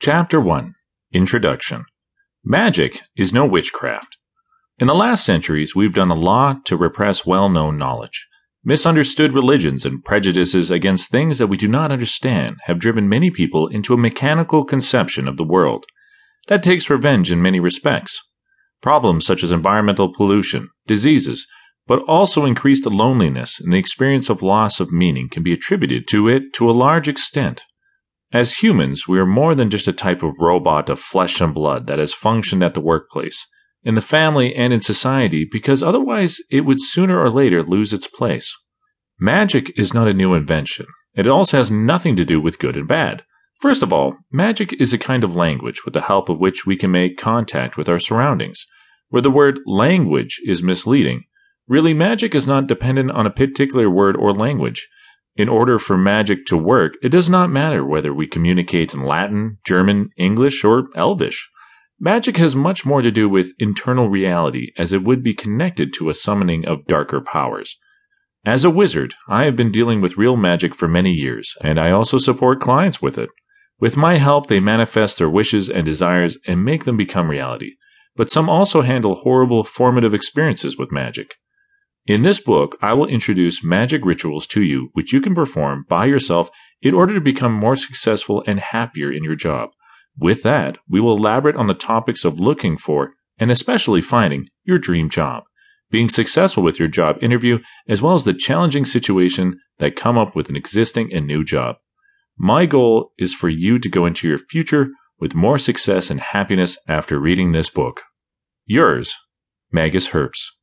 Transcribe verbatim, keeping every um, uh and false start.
Chapter one. Introduction. Magic is no witchcraft. In the last centuries, we've done a lot to repress well-known knowledge. Misunderstood religions and prejudices against things that we do not understand have driven many people into a mechanical conception of the world. That takes revenge in many respects. Problems such as environmental pollution, diseases, but also increased loneliness and the experience of loss of meaning can be attributed to it to a large extent. As humans, we are more than just a type of robot of flesh and blood that has functioned at the workplace, in the family, and in society, because otherwise it would sooner or later lose its place. Magic is not a new invention, and it also has nothing to do with good and bad. First of all, magic is a kind of language with the help of which we can make contact with our surroundings. Where the word language is misleading, really magic is not dependent on a particular word or language. In order for magic to work, it does not matter whether we communicate in Latin, German, English, or Elvish. Magic has much more to do with internal reality, as it would be connected to a summoning of darker powers. As a wizard, I have been dealing with real magic for many years, and I also support clients with it. With my help, they manifest their wishes and desires and make them become reality, but some also handle horrible, formative experiences with magic. In this book, I will introduce magic rituals to you which you can perform by yourself in order to become more successful and happier in your job. With that, we will elaborate on the topics of looking for, and especially finding, your dream job, being successful with your job interview, as well as the challenging situation that come up with an existing and new job. My goal is for you to go into your future with more success and happiness after reading this book. Yours, Magus Herbst.